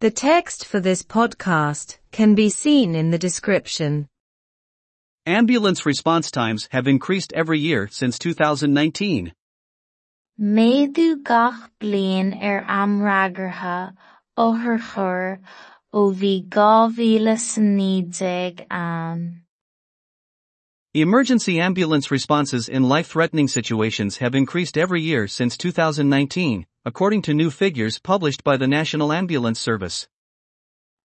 The text for this podcast can be seen in the description. Ambulance response times have increased every year since 2019. Méadú gach bliain amrágartha othair chur ó bhí 2019 an. Emergency ambulance responses in life-threatening situations have increased every year since 2019, according to new figures published by the National Ambulance Service.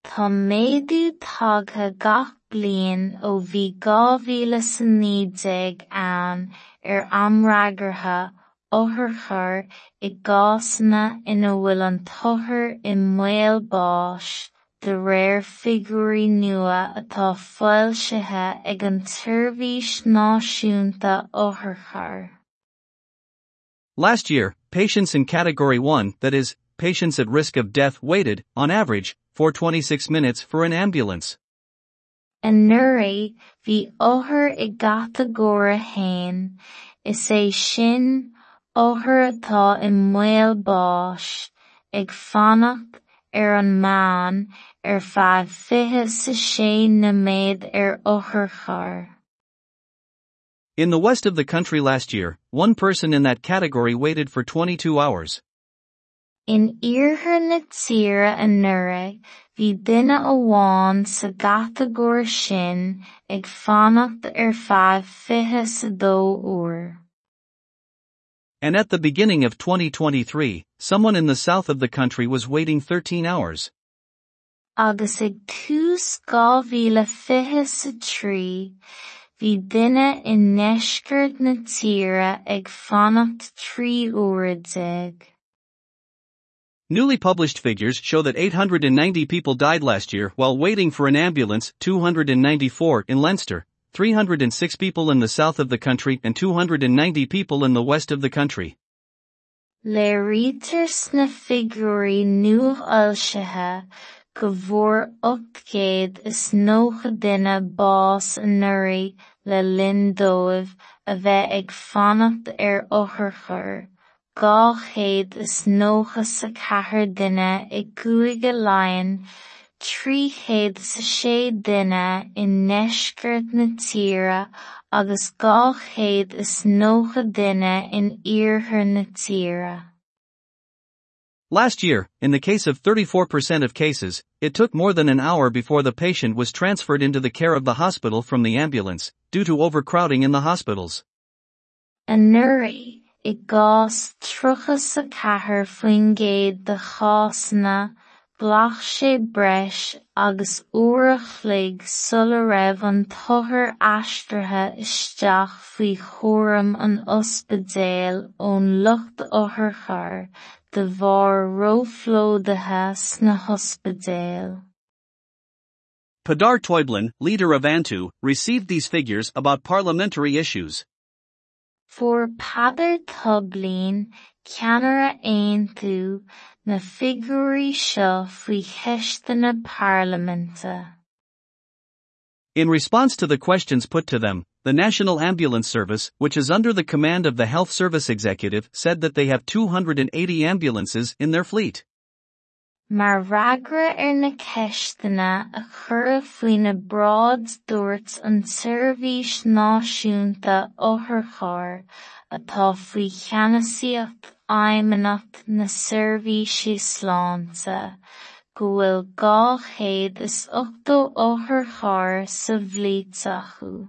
Tá méadú tagtha gach bliain ó bhí 2019 an amrágartha othair chur I gcásanna ina bhfuil an tothar I maol báis de réir figurí nua atá foilsithe ag an Tuirfís Náisiúnta othair chur. Last year, patients in Category 1, that is, patients at risk of death, waited, on average, 426 minutes for an ambulance. An nuair bhí othair I gCategóra hain, is é sin othair atá I maol báis ag fanacht an man feadh 26 na méid othair chur. In the west of the country last year, one person in that category waited for 22 hours. In Iarthar na tíre an nuair bhí duine amháin sa gCategóra sin ag fanacht feadh 22 uair. And at the beginning of 2023, someone in the south of the country was waiting 13 hours. Agus ag tús 2023, bhí duine in Neiseacht na tíre ag fanacht 3 uair déag. Newly published figures show that 890 people died last year while waiting for an ambulance, 294 in Leinster, 306 people in the south of the country and 290 people in the west of the country. Le Reuters na figurí nua uilsithe go bhfuair 890 duine bás an nuair le linn dóibh a bheith ag fanacht othair chur, 290 sa chathair duine I Cúige Lann, 306 duine in Neiseacht na tíre agus 290 duine in Iarthar na tíre. Last year, in the case of 34% of cases, it took more than an hour before the patient was transferred into the care of the hospital from the ambulance, due to overcrowding in the hospitals. An nuair I gCás 30 sa chathair faoin gcéad de chásanna, Blach sé breis agus uaireach liig sula raibh an tothar aistriútha isteach faoi chóirim an ospidéal ón lucht othair chur de bharr róphlódatha sna hospidéal. Peadar Tóibín, leader of Aontú, received these figures about parliamentary issues. For Peadar Tóibín, Ceannara Aontú, na figurí seo faoi cheistena Parlamenta. In response to the questions put to them, the National Ambulance Service, which is under the command of the Health Service Executive, said that they have 280 ambulances in their fleet. Mar ragradh na cheistena a chuireadh faoi na broad dúirt an Tuirfís Náisiúnta othair chur atá faoi cheannasaíocht aidhmeannacht na Tuirfís Sláinte go bhfuil 280 othair chur sa bhliatachu.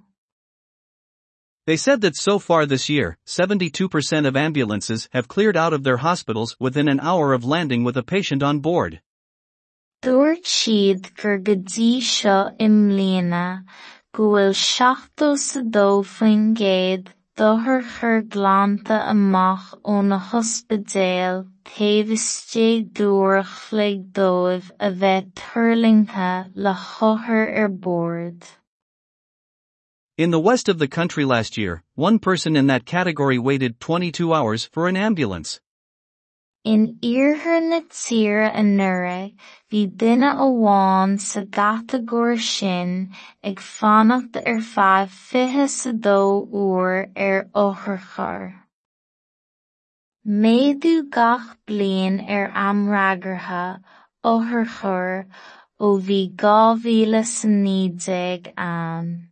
They said that so far this year, 72% of ambulances have cleared out of their hospitals within an hour of landing with a patient on board. Dúirt siad gur go dtí seo I mbliana go bhfuil 72 faoin gcéad d'othair chur glananta amach ón na hospidéal taobh isteach d'uaireach liig dóibh a bheith tuirlingthe le chothair ar bord. In the west of the country last year, one person in that category waited 22 hours for an ambulance. In Iarthar na tíre an nuair bhí duine amháin sa gCategóra sin ag fanacht feadh 22 uair othair chur. Méadú gach bliain amrágartha Oherchur ó bhí 2019 an.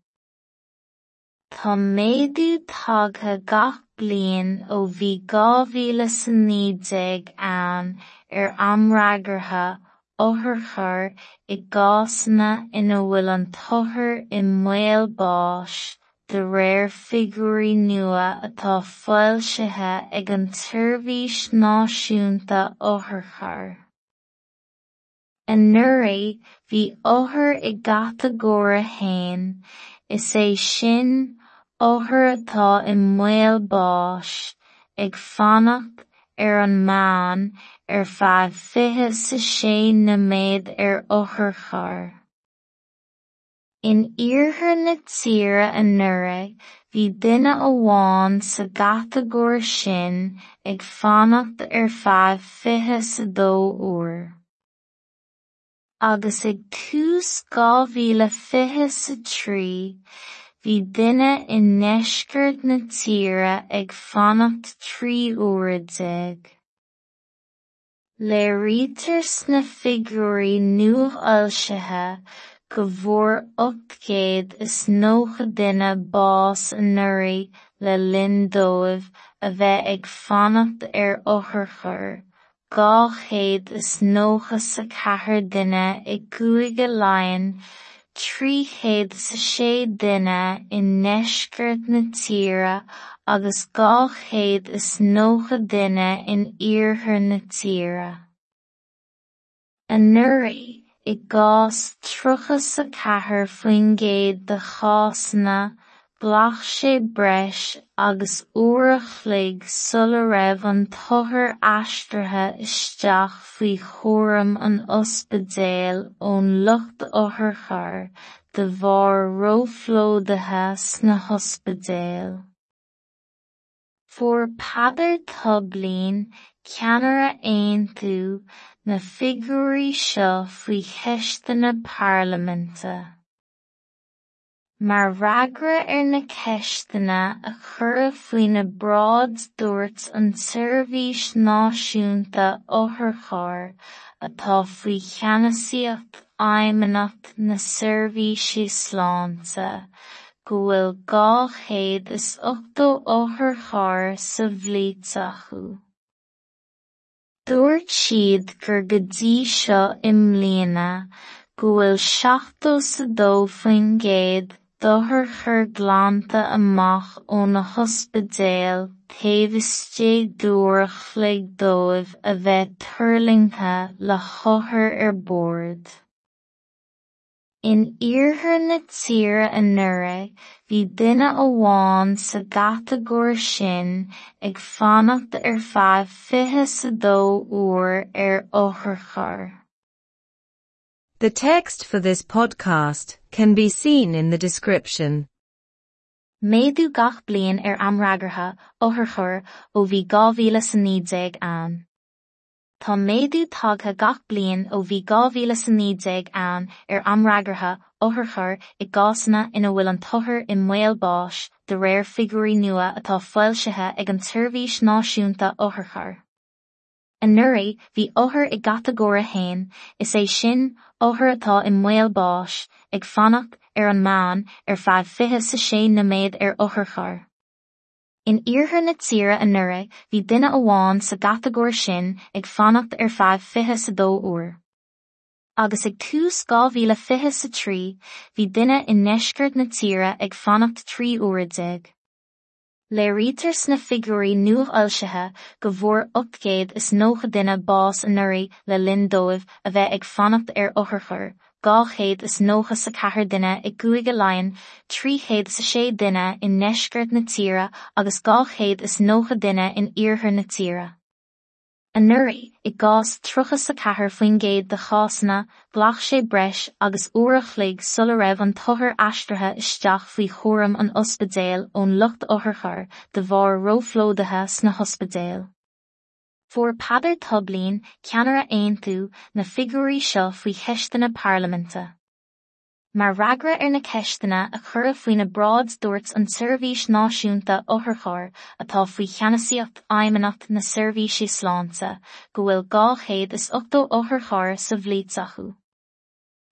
Tá méadú tagtha gach bliain ó bhí 2019 an ar amrágartha Oherchur I gcásanna ina bhfuil an tothar i maol báis de réir figurí nua atá foilsithe ag an Tuirfís Náisiúnta Oherchur. An nuair bhí Oherchur I gcatagóra féin, is é sin Oherchur atá i maol báis ag fanacht ar an meán ar feadh 26 na méid ar Oherchur. In iarthar na tíre an nuair bhí duine amháin sa gcatagóir sin ag fanacht ar feadh 22 uair. Agus ag tús 2023 bhí duine in neisceart na tíre ag fanacht 3 uair déag. Le ritar sna figurí nuachailsithe go bhfuair 890 duine bás an nuair le linn dóibh a bheith ag fanacht ar Oherchur, 294 duine i Cúige Lann, 306 duine in neisceart na tíre agus 290 duine in iarthar na tíre. An nuair I gcás 34 faoin gcéad de chásanna, blach sé breis agus uair a chlaig sula raibh an tothar aisteartha isteach faoi chóirim an ospidéal ón lucht Oherchur de bharr róphlódathe sna hospidéal. For Peadar Tóibín ceannara Aontú na figurí seo faoi cheiste na Parlamente. Mar ragradh ar na ceisteanna a chuireadh faoi na bráid dúirt an Tuirfís Náisiúnta Oherchur atá faoi cheannasaíocht aidhmeanach na Tuirfísí sláinte, go bhfuil 280 Oherchur sa bhliaiteachú. Dúirt siad gur go dtí seo i mbliana, go bhfuil 72 faoin gcéad d'Oherchur glananta amach ón na hospidéal taobh isteach dúr a chlaig dóibh a bheith tuirlingthe le chothair ar bord. In iarthar na tíre an nuair bhí duine amháin sa gcatagóir sin ag fanacht ar feadh 22 uair ar Oherchur. The text for this podcast can be seen in the description. Méadú gach bliain ar amrágartha Oherchur ó bhí 2019 an. Tá méadú tagtha gach bliain ó bhí 2019 an ar amrágartha Oherchur I gcásanna ina bhfuil an tothar i maol báis de réir figurí nua atá foilsithe ag an Tuirfís Náisiúnta Oherchur. An nuair bhí Oherchur I gcatagóra féin, is é sin Oherchur atá i maol báis ag fanacht ar an meán ar feadh 26 na méid ar Oherchur. In iarthar na tíre an nuair bhí duine amháin sa gcatagóir sin ag fanacht ar feadh 22 uair. Agus ag tús 2023 bhí duine in neisceart na tíre ag fanacht 3 uair déag. Le ritar sna figurí nuachailsithe go bhfuair 890 duine bás an nuair le linn dóibh a bheith ag fanacht ar Oherchur, 294 duine i Cúige Lann, 306 duine in neisceart na tíre agus 290 duine in iarthar na tíre. An nuair I gcás 34 faoin gcéad de chásanna, blach sé breis agus uair a chlaig sula raibh an tothar aisteartha isteach faoi chóirim an ospidéal ón lucht Oherchur de bharr róphlódathe sna hospidéal. For Peadar Tóibín ceannara Aontú na figurí seo faoi cheiste na Parlamente. mar ragra na ceistena a chur a faoin na broad dúirt an Seirbhís Náisiúnta Uirthear atá faoi cheannasaíocht aidhmeannacht na Seirbhísí Sláinte go bhfuil 208 uirthear sa bhliadsachú.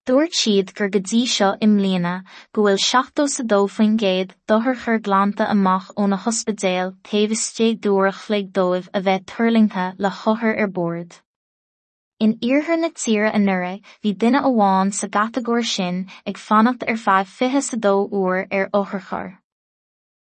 Dúirt siad gur go dtí seo i mbliana go bhfuil 72% d'uirthear glananta amach ó na hospidéal taobhas $2.2 a bheith tuirlingthe le chothair ar bord. In iarthar na tíre a nura, bhí duine amháin sa gatagóir sin ag fanacht ar 5.2 uair ar uirthear.